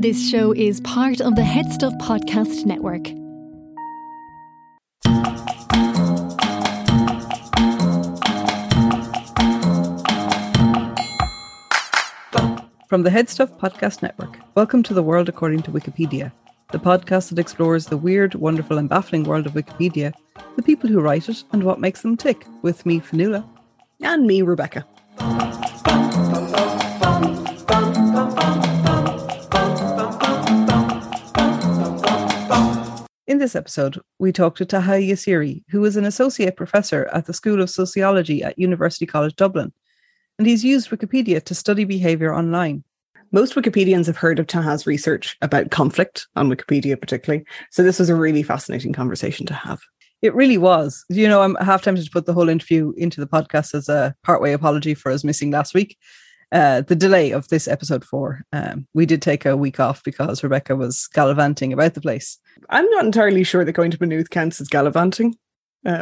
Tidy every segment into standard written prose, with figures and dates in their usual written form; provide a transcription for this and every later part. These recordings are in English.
This show is part of the Headstuff Podcast Network. From the Headstuff Podcast Network, welcome to The World According to Wikipedia, the podcast that explores the weird, wonderful and baffling world of Wikipedia, the people who write it and what makes them tick, with me, Fanula. And me, Rebecca. In this episode, we talk to Taha Yasseri, who is an associate professor at the School of Sociology at University College Dublin, and he's used Wikipedia to study behaviour online. Most Wikipedians have heard of Taha's research about conflict on Wikipedia particularly, so this was a really fascinating conversation to have. It really was. You know, I'm half tempted to put the whole interview into the podcast as a partway apology for us missing last week. The delay of this episode 4. We did take a week off because Rebecca was gallivanting about the place. I'm not entirely sure that going to Maynooth counts as gallivanting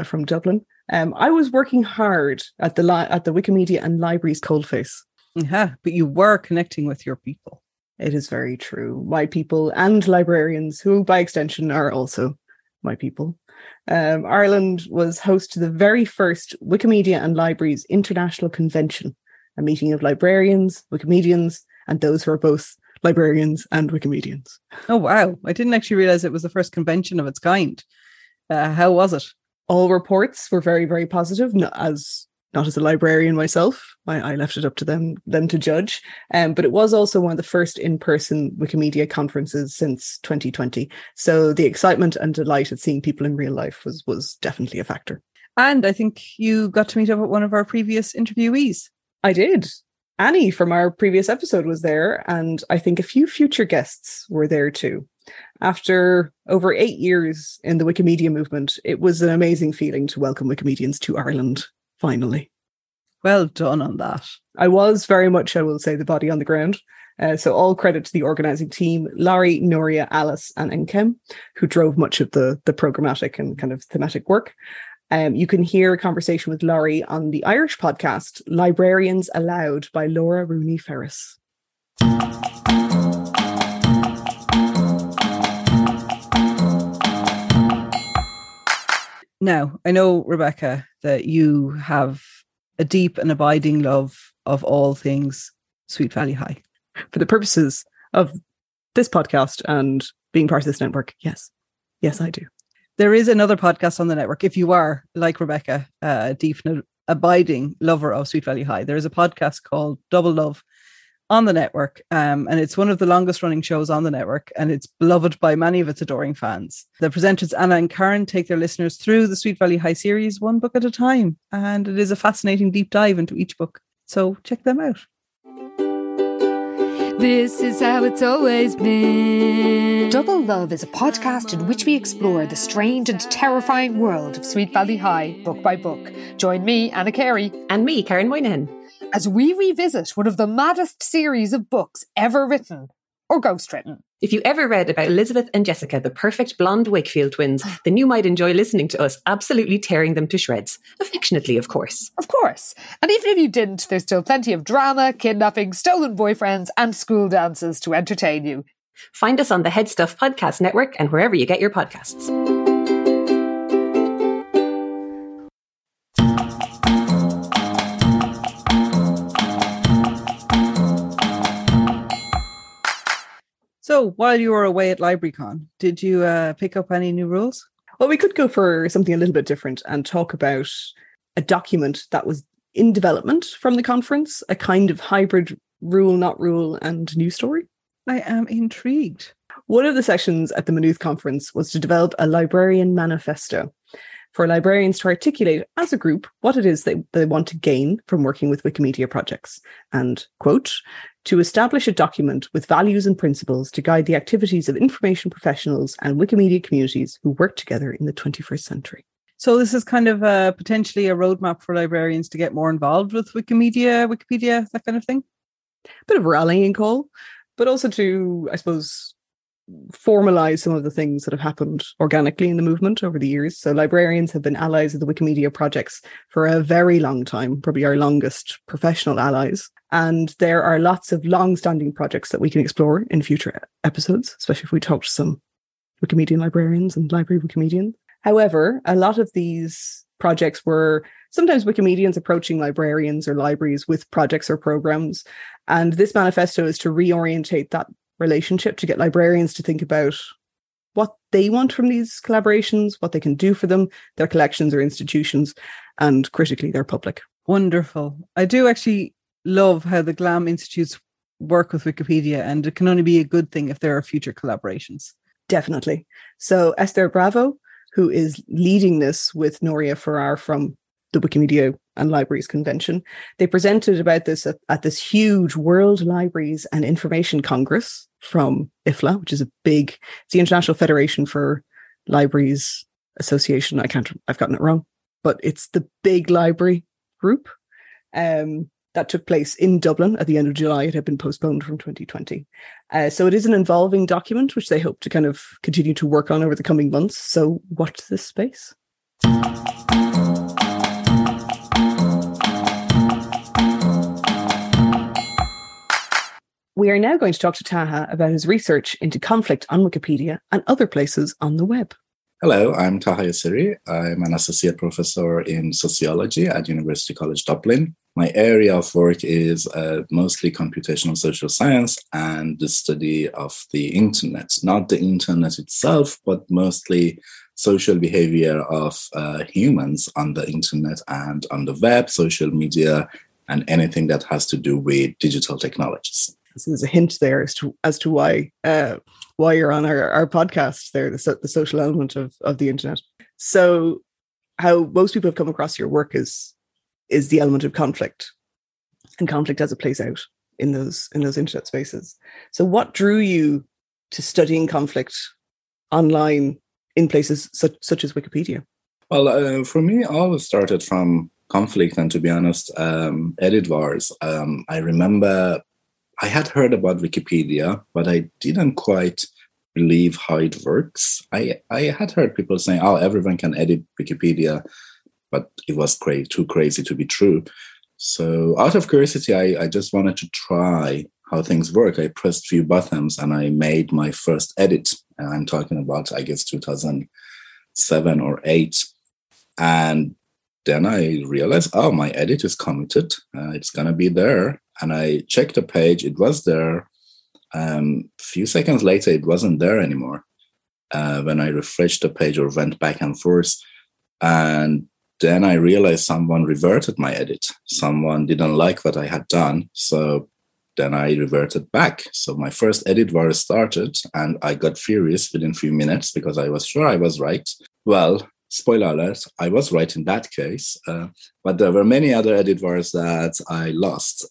from Dublin. I was working hard at the Wikimedia and Libraries coldface. Yeah, but you were connecting with your people. It is very true. My people and librarians, who by extension are also my people. Ireland was host to the very first Wikimedia and Libraries International Convention, a meeting of librarians, Wikimedians, and those who are both librarians and Wikimedians. Oh, wow. I didn't actually realise it was the first convention of its kind. How was it? All reports were very, very positive. Not as a librarian myself, I left it up to them to judge. But it was also one of the first in-person Wikimedia conferences since 2020. So the excitement and delight at seeing people in real life was definitely a factor. And I think you got to meet up with one of our previous interviewees. I did. Annie from our previous episode was there, and I think a few future guests were there too. After over 8 years in the Wikimedia movement, it was an amazing feeling to welcome Wikimedians to Ireland, finally. Well done on that. I was very much, I will say, the body on the ground. So all credit to the organising team, Larry, Noria, Alice and Enkem, who drove much of the programmatic and kind of thematic work. You can hear a conversation with Laurie on the Irish podcast, Librarians Aloud by Laura Rooney Ferris. Now, I know, Rebecca, that you have a deep and abiding love of all things Sweet Valley High. For the purposes of this podcast and being part of this network, yes. Yes, I do. There is another podcast on the network. If you are, like Rebecca, a deep and abiding lover of Sweet Valley High, there is a podcast called Double Love on the network. And it's one of the longest running shows on the network. And it's beloved by many of its adoring fans. The presenters Anna and Karen take their listeners through the Sweet Valley High series, one book at a time. And it is a fascinating deep dive into each book. So check them out. This is how it's always been. Double Love is a podcast in which we explore the strange and terrifying world of Sweet Valley High, book by book. Join me, Anna Carey. And me, Karen Moynihan. As we revisit one of the maddest series of books ever written, or ghostwritten. If you ever read about Elizabeth and Jessica, the perfect blonde Wakefield twins, then you might enjoy listening to us absolutely tearing them to shreds. Affectionately, of course. Of course. And even if you didn't, there's still plenty of drama, kidnapping, stolen boyfriends and school dances to entertain you. Find us on the Headstuff Podcast Network and wherever you get your podcasts. So while you were away at LibraryCon, did you pick up any new rules? Well, we could go for something a little bit different and talk about a document that was in development from the conference, a kind of hybrid rule, not rule, and news story. I am intrigued. One of the sessions at the Maynooth conference was to develop a librarian manifesto for librarians to articulate as a group what it is they want to gain from working with Wikimedia projects. And, quote, to establish a document with values and principles to guide the activities of information professionals and Wikimedia communities who work together in the 21st century. So this is kind of potentially a roadmap for librarians to get more involved with Wikipedia, that kind of thing? A bit of a rallying call, but also to, I suppose, formalize some of the things that have happened organically in the movement over the years. So librarians have been allies of the Wikimedia projects for a very long time, probably our longest professional allies. And there are lots of long-standing projects that we can explore in future episodes, especially if we talk to some Wikimedian librarians and library Wikimedians. However, a lot of these projects were sometimes Wikimedians approaching librarians or libraries with projects or programs. And this manifesto is to reorientate that relationship, to get librarians to think about what they want from these collaborations, what they can do for them, their collections or institutions, and critically, their public. Wonderful. I do actually love how the GLAM Institutes work with Wikipedia, and it can only be a good thing if there are future collaborations. Definitely. So Esther Bravo, who is leading this with Noria Ferrer from the Wikimedia and Libraries Convention. They presented about this at this huge World Libraries and Information Congress from IFLA, which is it's the International Federation for Libraries Association. I've gotten it wrong, but it's the big library group that took place in Dublin at the end of July. It had been postponed from 2020. So it is an evolving document, which they hope to kind of continue to work on over the coming months. So watch this space. We are now going to talk to Taha about his research into conflict on Wikipedia and other places on the web. Hello, I'm Taha Yasseri. I'm an associate professor in sociology at University College Dublin. My area of work is mostly computational social science and the study of the internet. Not the internet itself, but mostly social behavior of humans on the internet and on the web, social media, and anything that has to do with digital technologies. So there's a hint there as to why you're on our podcast there, the social element of the internet. So how most people have come across your work is the element of conflict, and conflict as it plays out in those internet spaces. So what drew you to studying conflict online in places such as Wikipedia? Well, for me, it all started from conflict, and to be honest, edit wars. I remember I had heard about Wikipedia, but I didn't quite believe how it works. I had heard people saying, oh, everyone can edit Wikipedia, but it was too crazy to be true. So out of curiosity, I just wanted to try how things work. I pressed a few buttons and I made my first edit. And I'm talking about, I guess, 2007 or 8. And then I realized, oh, my edit is committed. It's going to be there. And I checked the page. It was there. A few seconds later, it wasn't there anymore. When I refreshed the page or went back and forth. And then I realized someone reverted my edit. Someone didn't like what I had done. So then I reverted back. So my first edit war started, and I got furious within a few minutes because I was sure I was right. Well, spoiler alert, I was right in that case, but there were many other edit wars that I lost.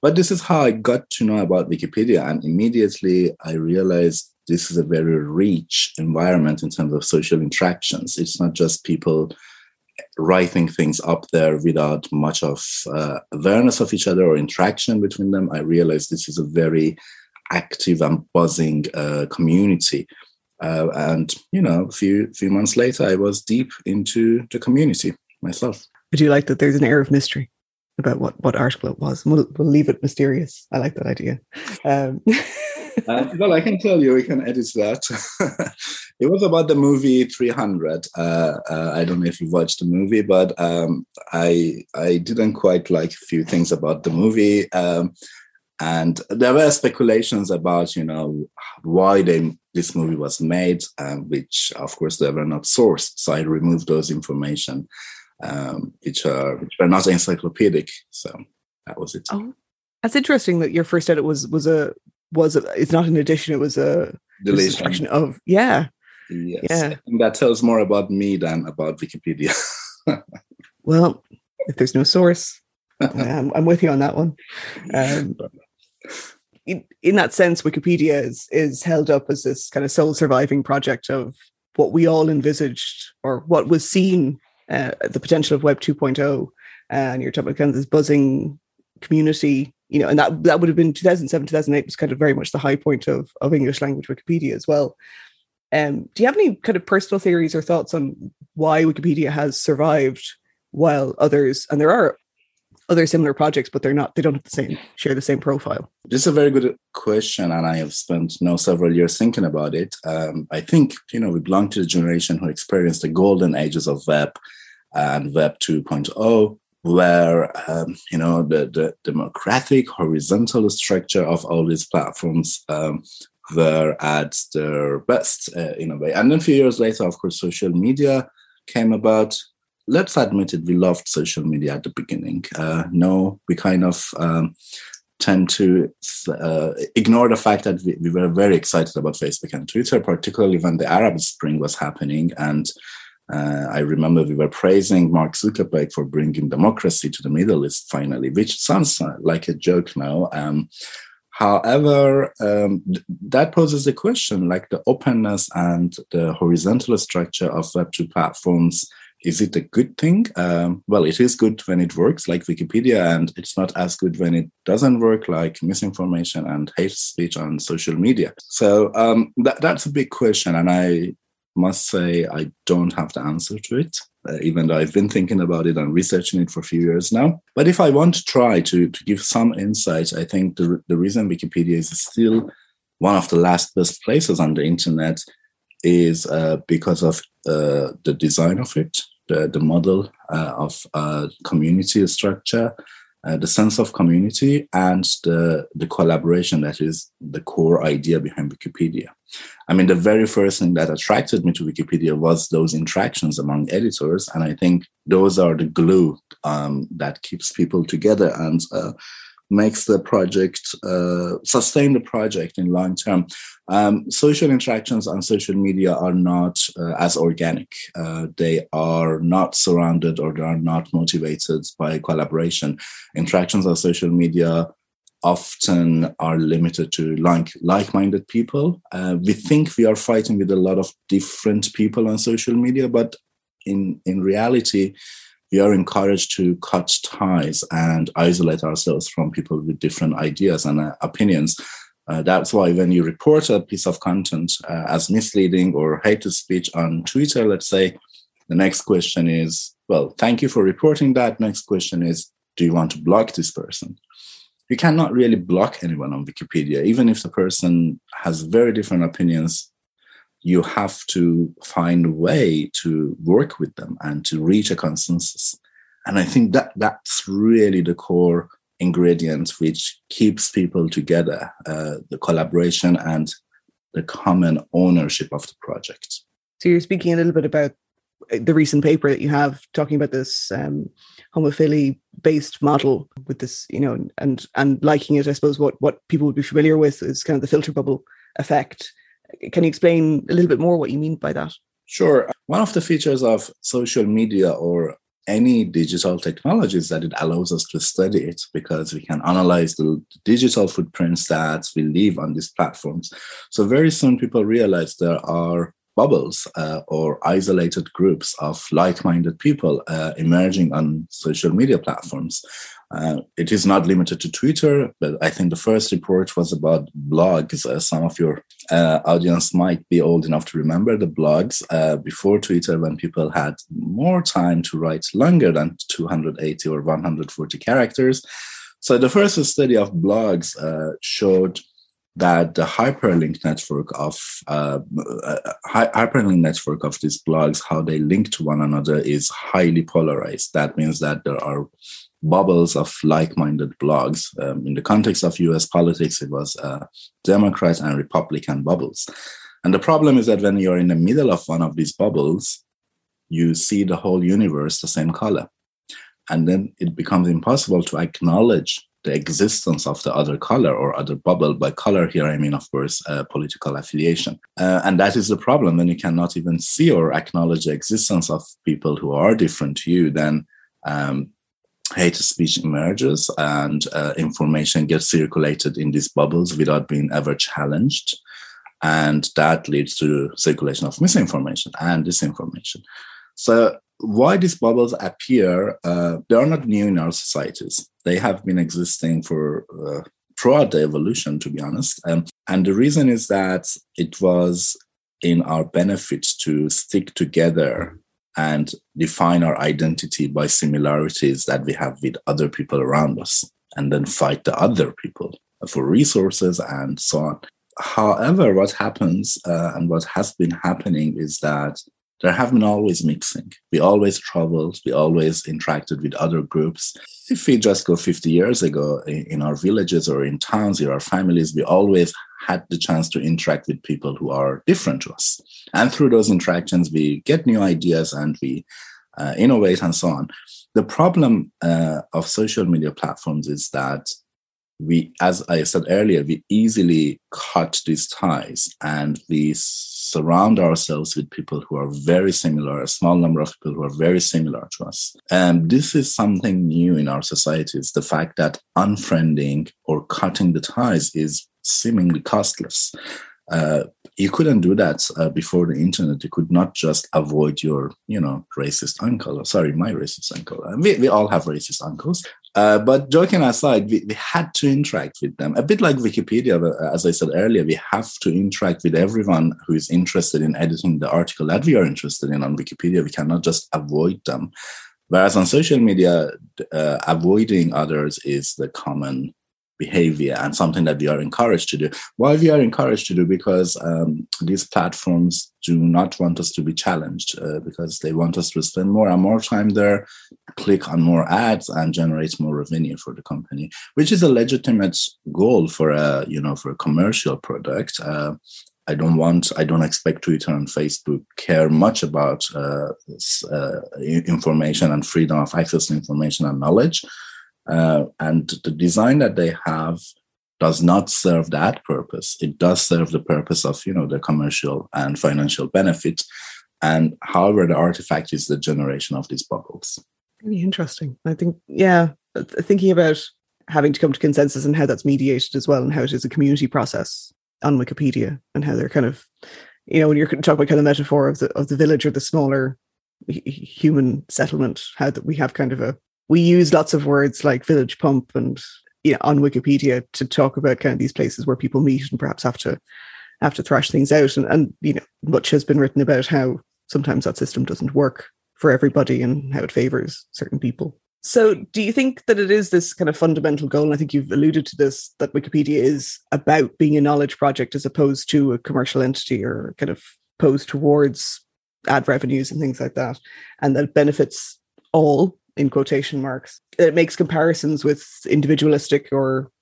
But this is how I got to know about Wikipedia, and immediately I realized this is a very rich environment in terms of social interactions. It's not just people writing things up there without much of awareness of each other or interaction between them. I realized this is a very active and buzzing community. And, you know, a few months later, I was deep into the community myself. I do like that there's an air of mystery about what article it was. We'll leave it mysterious. I like that idea. Well, I can tell you, we can edit that. It was about the movie 300. I don't know if you watched the movie, but I didn't quite like a few things about the movie. And there were speculations about, you know, why this movie was made, which, of course, they were not sourced. So I removed those information, which were not encyclopedic. So that was it. Oh, that's interesting that your first edit was it's not an addition, it was a deletion of, yeah. Yes, yeah. And that tells more about me than about Wikipedia. Well, if there's no source, I'm with you on that one. In that sense, Wikipedia is held up as this kind of sole surviving project of what we all envisaged, or what was seen, the potential of Web 2.0. And you're talking about kind of this buzzing community you know, and that would have been 2007, 2008 was kind of very much the high point of English language Wikipedia as well. Do you have any kind of personal theories or thoughts on why Wikipedia has survived while others, and there are other similar projects, but they don't have share the same profile? This is a very good question, and I have spent now several years thinking about it. I think, you know, we belong to the generation who experienced the golden ages of Web and Web 2.0, where, you know, the democratic horizontal structure of all these platforms were at their best in a way. And then a few years later, of course, social media came about. Let's admit it, we loved social media at the beginning. No, we kind of tend to ignore the fact that we were very excited about Facebook and Twitter, particularly when the Arab Spring was happening. And I remember we were praising Mark Zuckerberg for bringing democracy to the Middle East finally, which sounds like a joke now. However, that poses a question, like the openness and the horizontal structure of Web2 platforms. Is it a good thing? Well, it is good when it works, like Wikipedia, and it's not as good when it doesn't work, like misinformation and hate speech on social media. So that's a big question, and I must say I don't have the answer to it, even though I've been thinking about it and researching it for a few years now. But if I want to try to give some insight, I think the reason Wikipedia is still one of the last best places on the internet is because of the design of it. The model of community structure, the sense of community, and the collaboration that is the core idea behind Wikipedia. I mean, the very first thing that attracted me to Wikipedia was those interactions among editors, and I think those are the glue that keeps people together and makes the project, sustain the project in long term. Social interactions on social media are not as organic. They are not surrounded, or they are not motivated by collaboration. Interactions on social media often are limited to like-minded people. We think we are fighting with a lot of different people on social media, but in reality, we are encouraged to cut ties and isolate ourselves from people with different ideas and opinions. That's why when you report a piece of content as misleading or hate speech on Twitter, let's say, the next question is, well, thank you for reporting that. Next question is, do you want to block this person? You cannot really block anyone on Wikipedia. Even if the person has very different opinions, you have to find a way to work with them and to reach a consensus. And I think that's really the core ingredient which keeps people together, the collaboration and the common ownership of the project. So you're speaking a little bit about the recent paper that you have talking about this homophily-based model with this, you know, and liking it, I suppose what people would be familiar with is kind of the filter bubble effect. Can you explain a little bit more what you mean by that? Sure. One of the features of social media or any digital technology is that it allows us to study it, because we can analyze the digital footprints that we leave on these platforms. So very soon people realize there are bubbles or isolated groups of like-minded people emerging on social media platforms. It is not limited to Twitter, but I think the first report was about blogs. Some of your audience might be old enough to remember the blogs before Twitter, when people had more time to write longer than 280 or 140 characters. So the first study of blogs showed that the hyperlink network of these blogs, how they link to one another, is highly polarized. That means that there are bubbles of like-minded blogs. In the context of US politics, it was Democrat and Republican bubbles. And the problem is that when you're in the middle of one of these bubbles, you see the whole universe the same color. And then it becomes impossible to acknowledge the existence of the other color or other bubble. By color here, I mean, of course, political affiliation. And that is the problem. When you cannot even see or acknowledge the existence of people who are different to you, then hate speech emerges and information gets circulated in these bubbles without being ever challenged. And that leads to circulation of misinformation and disinformation. So why these bubbles appear, they are not new in our societies. They have been existing for throughout the evolution, to be honest. And the reason is that it was in our benefit to stick together and define our identity by similarities that we have with other people around us, and then fight the other people for resources and so on. However, what happens and what has been happening is that there have been always mixing. We always traveled, we always interacted with other groups. If we just go 50 years ago, in our villages or in towns, in our families, we always had the chance to interact with people who are different to us. And through those interactions, we get new ideas and we innovate and so on. The problem of social media platforms is that we, as I said earlier, we easily cut these ties and we surround ourselves with people who are very similar, a small number of people who are very similar to us. And this is something new in our societies, the fact that unfriending or cutting the ties is seemingly costless. You couldn't do that before the internet. You could not just avoid your, racist uncle. Sorry, my racist uncle. We all have racist uncles. But joking aside, we had to interact with them. A bit like Wikipedia, as I said earlier, we have to interact with everyone who is interested in editing the article that we are interested in on Wikipedia. We cannot just avoid them. Whereas on social media, avoiding others is the common behavior and something that we are encouraged to do. Why we are encouraged to do? Because these platforms do not want us to be challenged because they want us to spend more and more time there, click on more ads and generate more revenue for the company, which is a legitimate goal for a commercial product. I don't expect Twitter and Facebook care much about information and freedom of access to information and knowledge. And the design that they have does not serve that purpose. It does serve the purpose of, the commercial and financial benefit. And however, the artifact is the generation of these bubbles. Really interesting. I think, thinking about having to come to consensus and how that's mediated as well, and how it is a community process on Wikipedia, and how they're kind of, when you're talking about kind of metaphor of the village or the smaller human settlement, how that we have kind of we use lots of words like village pump and on Wikipedia to talk about kind of these places where people meet and perhaps have to thrash things out. And much has been written about how sometimes that system doesn't work for everybody and how it favors certain people. So do you think that it is this kind of fundamental goal, and I think you've alluded to this, that Wikipedia is about being a knowledge project as opposed to a commercial entity or kind of posed towards ad revenues and things like that, and that benefits all, in quotation marks, it makes comparisons with individualistic or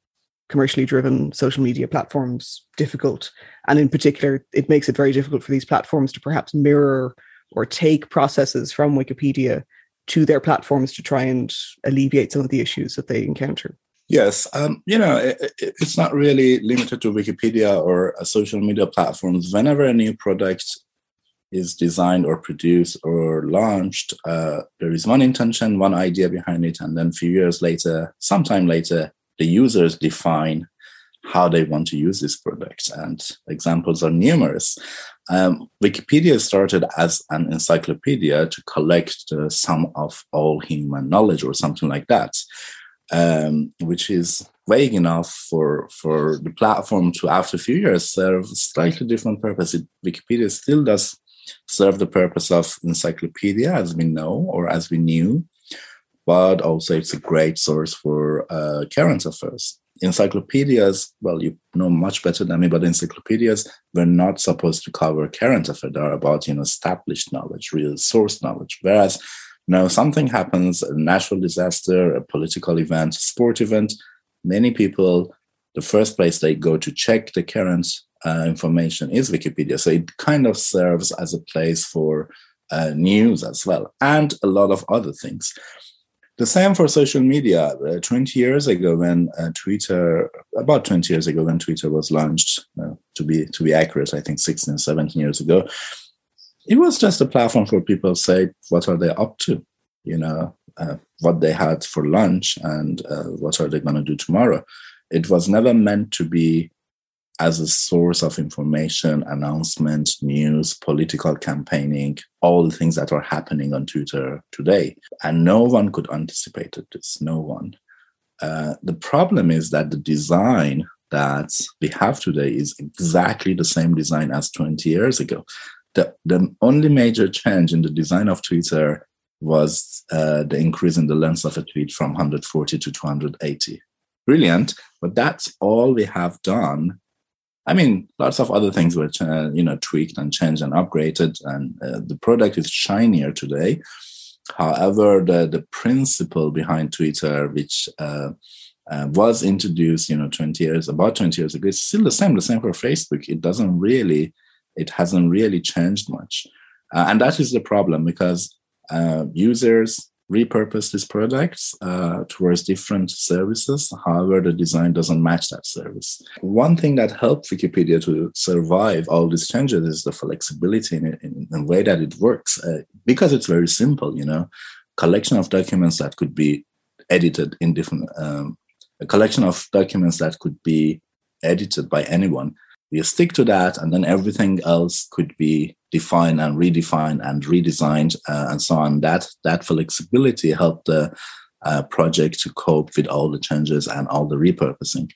commercially driven social media platforms difficult. And in particular, it makes it very difficult for these platforms to perhaps mirror or take processes from Wikipedia to their platforms to try and alleviate some of the issues that they encounter. Yes. It's not really limited to Wikipedia or social media platforms. Whenever a new product is designed or produced or launched, there is one intention, one idea behind it, and then a few years later, sometime later, the users define how they want to use this product. And examples are numerous. Wikipedia started as an encyclopedia to collect the sum of all human knowledge or something like that, which is vague enough for the platform to, after a few years, serve a slightly different purpose. Wikipedia still does serve the purpose of encyclopedia as we know or as we knew, but also it's a great source for current affairs. Encyclopedias, well, you know much better than me, but encyclopedias were not supposed to cover current affairs. They're about established knowledge, real source knowledge. Whereas now something happens, a natural disaster, a political event, sport event, many people, the first place they go to check the current information is Wikipedia. So it kind of serves as a place for news as well, and a lot of other things. The same for social media. 20 years ago when Twitter was launched, to be accurate, I think 16, 17 years ago, it was just a platform for people to say, what are they up to? What they had for lunch and what are they going to do tomorrow? It was never meant to be as a source of information, announcement, news, political campaigning, all the things that are happening on Twitter today. And no one could anticipate this, no one. The problem is that the design that we have today is exactly the same design as 20 years ago. The only major change in the design of Twitter was the increase in the length of a tweet from 140 to 280. Brilliant, but that's all we have done. I mean, lots of other things were tweaked and changed and upgraded, and the product is shinier today. However, the principle behind Twitter, which was introduced, 20 years ago, it's still the same for Facebook. It hasn't really changed much. And that is the problem, because users repurpose these products towards different services. However, the design doesn't match that service. One thing that helped Wikipedia to survive all these changes is the flexibility in the way that it works, because it's very simple, collection of documents that could be edited in different, a collection of documents that could be edited by anyone. You stick to that, and then everything else could be defined and redefined and redesigned and so on. That flexibility helped the project to cope with all the changes and all the repurposing.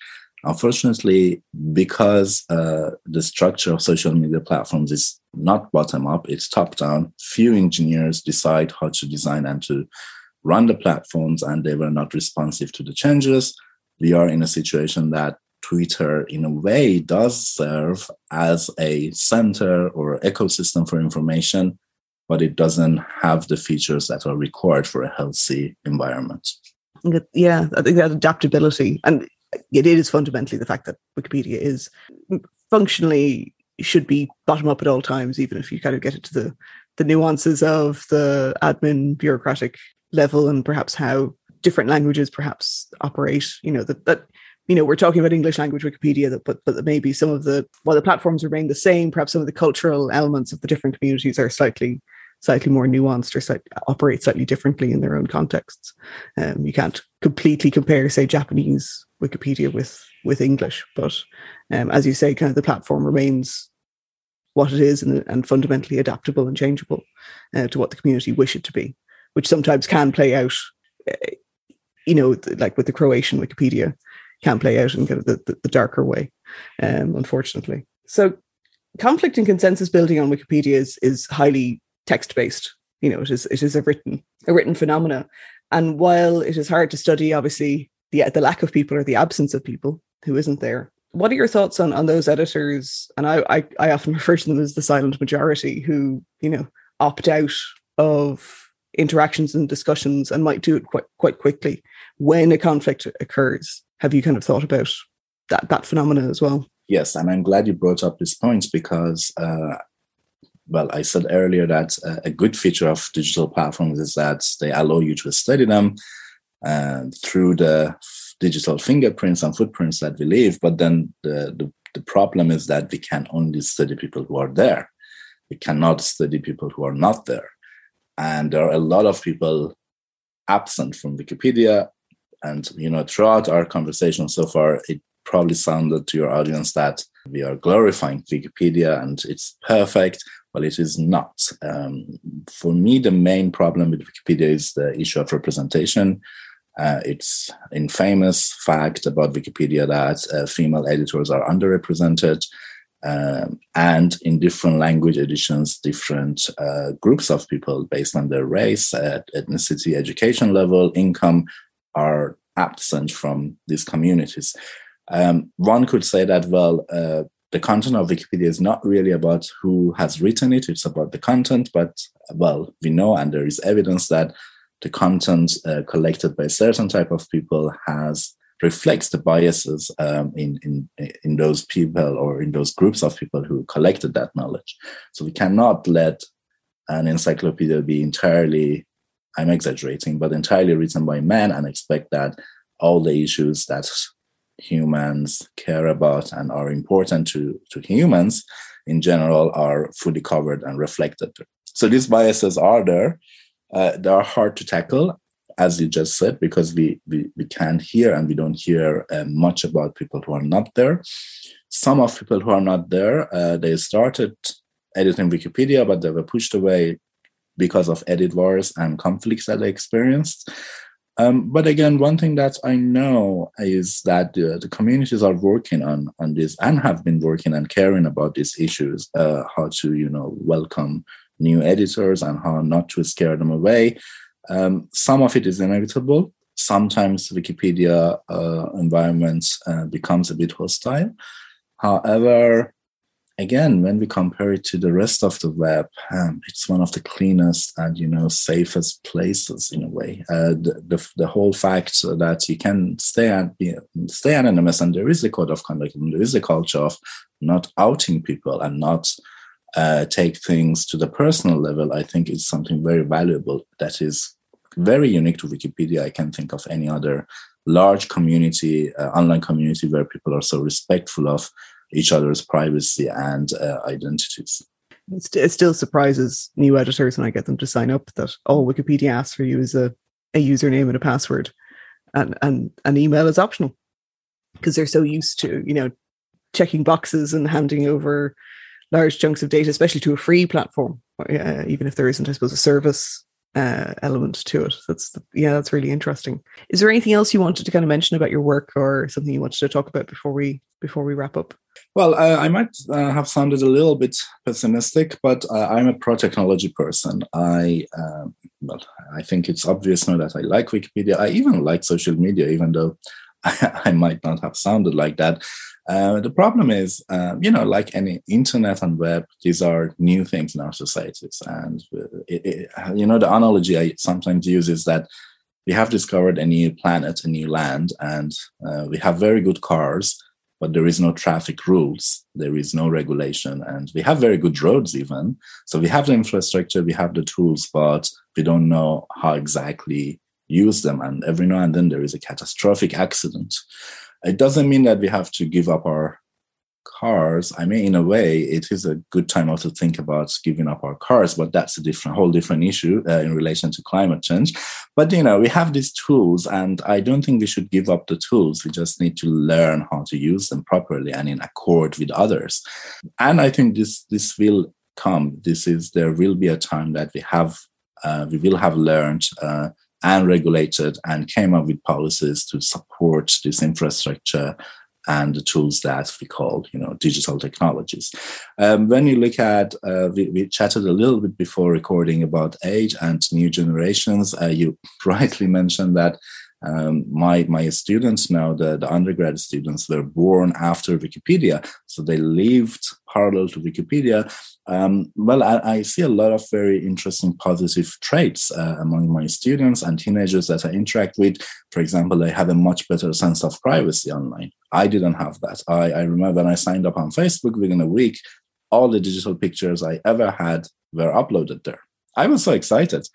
Unfortunately, because the structure of social media platforms is not bottom-up, it's top-down, few engineers decide how to design and to run the platforms, and they were not responsive to the changes. We are in a situation that Twitter, in a way, does serve as a center or ecosystem for information, but it doesn't have the features that are required for a healthy environment. Yeah, I think that adaptability, and it is fundamentally the fact that Wikipedia is functionally should be bottom up at all times, even if you kind of get it to the nuances of the admin bureaucratic level and perhaps how different languages perhaps operate. We're talking about English language Wikipedia, but maybe some of the platforms remain the same, perhaps some of the cultural elements of the different communities are slightly more nuanced or operate slightly differently in their own contexts. You can't completely compare, say, Japanese Wikipedia with English, but as you say, kind of the platform remains what it is and fundamentally adaptable and changeable to what the community wish it to be, which sometimes can play out, like with the Croatian Wikipedia, can play out in kind of the darker way, unfortunately. So conflict and consensus building on Wikipedia is highly text-based. It is a written phenomena. And while it is hard to study, obviously, the lack of people or the absence of people who isn't there, what are your thoughts on those editors? And I often refer to them as the silent majority who, opt out of interactions and discussions and might do it quite quickly when a conflict occurs. Have you kind of thought about that phenomena as well? Yes, and I'm glad you brought up this point because, I said earlier that a good feature of digital platforms is that they allow you to study them through the digital fingerprints and footprints that we leave. But then the problem is that we can only study people who are there. We cannot study people who are not there. And there are a lot of people absent from Wikipedia. And, throughout our conversation so far, it probably sounded to your audience that we are glorifying Wikipedia and it's perfect, but it is not. For me, the main problem with Wikipedia is the issue of representation. It's infamous fact about Wikipedia that female editors are underrepresented. And in different language editions, different groups of people based on their race, ethnicity, education level, income, are absent from these communities. One could say that, the content of Wikipedia is not really about who has written it, it's about the content, but, we know and there is evidence that the content collected by a certain type of people reflects the biases in those people or in those groups of people who collected that knowledge. So we cannot let an encyclopedia be entirely, I'm exaggerating, but entirely written by men and expect that all the issues that humans care about and are important to humans in general are fully covered and reflected. So these biases are there. They are hard to tackle, as you just said, because we can't hear and we don't hear much about people who are not there. Some of people who are not there, they started editing Wikipedia, but they were pushed away because of edit wars and conflicts that they experienced. But again, one thing that I know is that the communities are working on this and have been working and caring about these issues, how to, welcome new editors and how not to scare them away. Some of it is inevitable. Sometimes Wikipedia environments becomes a bit hostile. However, again, when we compare it to the rest of the web, it's one of the cleanest and, safest places in a way. The whole fact that you can stay anonymous, and there is a code of conduct, and there is a culture of not outing people and not take things to the personal level, I think is something very valuable that is very unique to Wikipedia. I can't think of any other large community, online community, where people are so respectful of each other's privacy and identities. It still surprises new editors when I get them to sign up that all Wikipedia asks for you is a username and a password, and an email is optional, because they're so used to checking boxes and handing over large chunks of data, especially to a free platform, even if there isn't, I suppose, a service element to it. That's really interesting. Is there anything else you wanted to kind of mention about your work, or something you wanted to talk about before we wrap up? Well, I might have sounded a little bit pessimistic, but I'm a pro-technology person. I think it's obvious now that I like Wikipedia. I even like social media, even though I might not have sounded like that. The problem is, like any internet and web, these are new things in our societies. And, the analogy I sometimes use is that we have discovered a new planet, a new land, and we have very good cars, but there is no traffic rules, there is no regulation, and we have very good roads even. So we have the infrastructure, we have the tools, but we don't know how exactly use them. And every now and then there is a catastrophic accident. It doesn't mean that we have to give up our cars. I mean, in a way, it is a good time also to think about giving up our cars, but that's a whole different issue in relation to climate change. But, we have these tools, and I don't think we should give up the tools. We just need to learn how to use them properly and in accord with others. And I think this will come. There will be a time that we will have learned and regulated and came up with policies to support this infrastructure and the tools that we call, digital technologies. When you look at, we chatted a little bit before recording about age and new generations. You rightly mentioned that my students now, the undergrad students, were born after Wikipedia. So they lived parallel to Wikipedia. I see a lot of very interesting positive traits among my students and teenagers that I interact with. For example, they have a much better sense of privacy online. I didn't have that. I remember when I signed up on Facebook, within a week, all the digital pictures I ever had were uploaded there. I was so excited.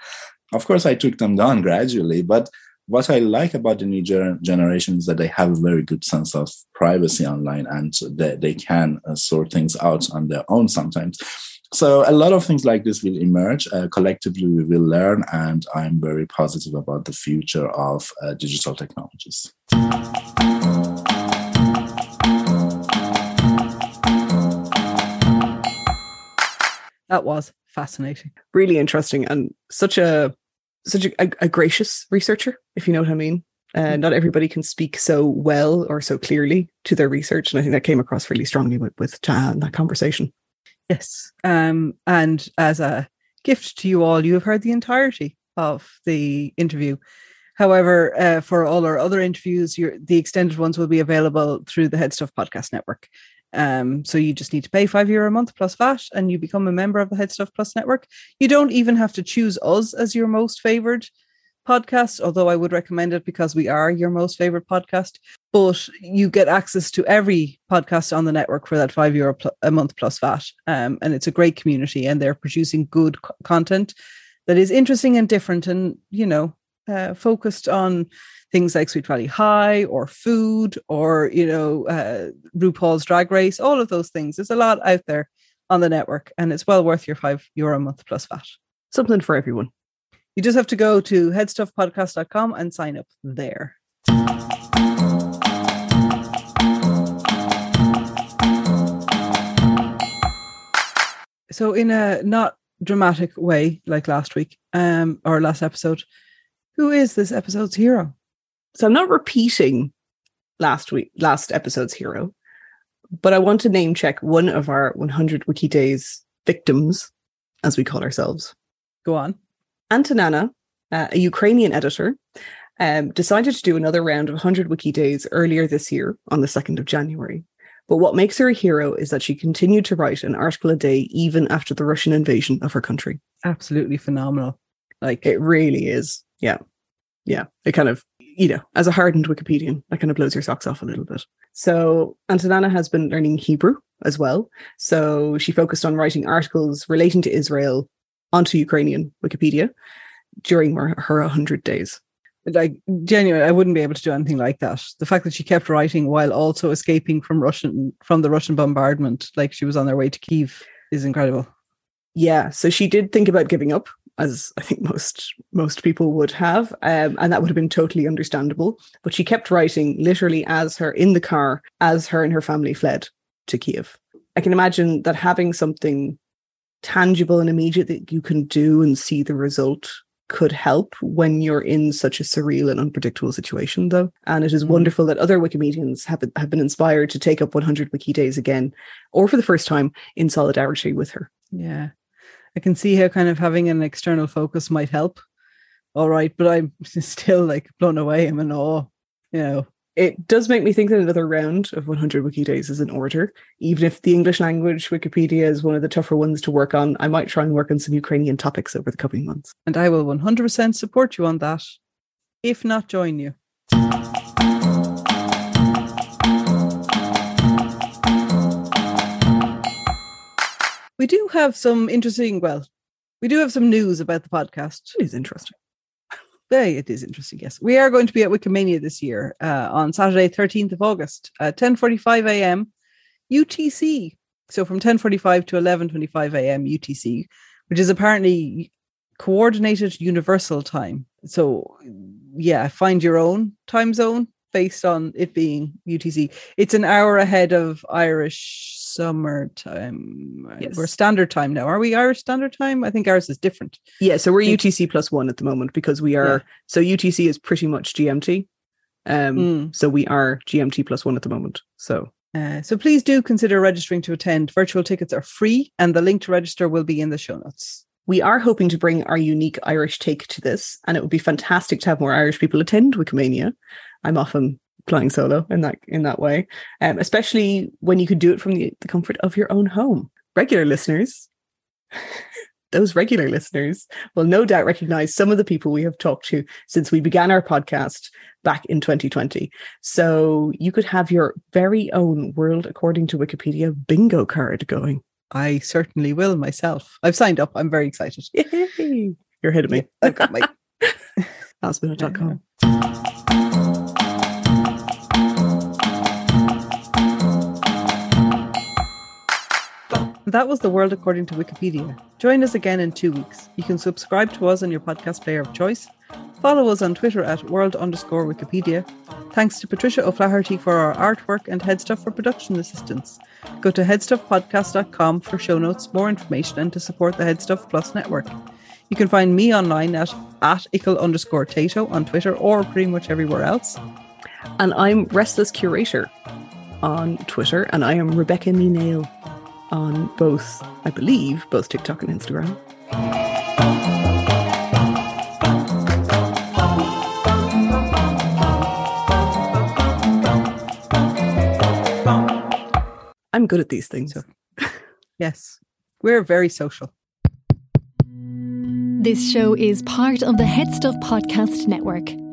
Of course, I took them down gradually, but what I like about the new generation is that they have a very good sense of privacy online, and they can sort things out on their own sometimes. So a lot of things like this will emerge. Collectively, we will learn, and I'm very positive about the future of digital technologies. That was fascinating. Really interesting, and such a gracious researcher, if you know what I mean. Not everybody can speak so well or so clearly to their research. And I think that came across really strongly with Taha in that conversation. Yes. And as a gift to you all, you have heard the entirety of the interview. However, for all our other interviews, the extended ones will be available through the Headstuff Podcast Network. So you just need to pay €5 a month plus VAT, and you become a member of the Headstuff Plus Network. You don't even have to choose us as your most favourite podcast, although I would recommend it because we are your most favourite podcast. But you get access to every podcast on the network for that €5 a month plus VAT. And it's a great community, and they're producing good content that is interesting and different and, focused on things like Sweet Valley High or food or, RuPaul's Drag Race, all of those things. There's a lot out there on the network, and it's well worth your €5 a month plus VAT. Something for everyone. You just have to go to headstuffpodcast.com and sign up there. So in a not dramatic way, like last week or last episode, Who is this episode's hero? So I'm not repeating last episode's hero, but I want to name check one of our 100 Wikidays victims, as we call ourselves. Go on. Antanana, a Ukrainian editor, decided to do another round of 100 Wikidays earlier this year on the 2nd of January. But what makes her a hero is that she continued to write an article a day even after the Russian invasion of her country. Absolutely phenomenal. Like, it really is. Yeah. Yeah. It kind of, you know, as a hardened Wikipedian, that kind of blows your socks off a little bit. So Antanana has been learning Hebrew as well. So she focused on writing articles relating to Israel onto Ukrainian Wikipedia during her 100 days. Like, genuinely, I wouldn't be able to do anything like that. The fact that she kept writing while also escaping from the Russian bombardment, like she was on their way to Kyiv, is incredible. Yeah, so she did think about giving up, as I think most people would have, and that would have been totally understandable. But she kept writing literally in the car as her and her family fled to Kyiv. I can imagine that having something tangible and immediate that you can do and see the result could help when you're in such a surreal and unpredictable situation, though. And it is wonderful that other Wikimedians have been inspired to take up 100 Wikidays again, or for the first time, in solidarity with her. Yeah. I can see how kind of having an external focus might help. All right, but I'm still like blown away. I'm in awe. You know, it does make me think that another round of 100 Wikidays is in order. Even if the English language Wikipedia is one of the tougher ones to work on, I might try and work on some Ukrainian topics over the coming months. And I will 100% support you on that, if not join you. We do have some some news about the podcast. It is interesting. Yeah, it is interesting, yes. We are going to be at Wikimania this year on Saturday, 13th of August, 10:45 a.m. UTC. So from 10:45 to 11:25 a.m. UTC, which is apparently coordinated universal time. So yeah, find your own time zone based on it being UTC. It's an hour ahead of Irish summertime. Yes. We're standard time now. Are we Irish standard time? I think ours is different. Yeah, so we're UTC +1 at the moment because we are. Yeah. So UTC is pretty much GMT. So we are GMT +1 at the moment. So please do consider registering to attend. Virtual tickets are free, and the link to register will be in the show notes. We are hoping to bring our unique Irish take to this, and it would be fantastic to have more Irish people attend Wikimania. I'm often flying solo in that way, especially when you could do it from the comfort of your own home. Regular listeners, those regular listeners will no doubt recognize some of the people we have talked to since we began our podcast back in 2020. So you could have your very own World According to Wikipedia bingo card going. I certainly will myself. I've signed up. I'm very excited. Yay. You're ahead of me. I've got my lastminute.com. That was The World According to Wikipedia. Join us again in 2 weeks. You can subscribe to us on your podcast player of choice. Follow us on Twitter at world_Wikipedia. Thanks to Patricia O'Flaherty for our artwork and Headstuff for production assistance. Go to headstuffpodcast.com for show notes, more information, and to support the Headstuff Plus network. You can find me online at Ickle_tayto on Twitter or pretty much everywhere else. And I'm restlesscurator on Twitter, and I am Rebecca Neal on both, I believe, both TikTok and Instagram. I'm good at these things. So. Yes, we're very social. This show is part of the Headstuff Podcast Network.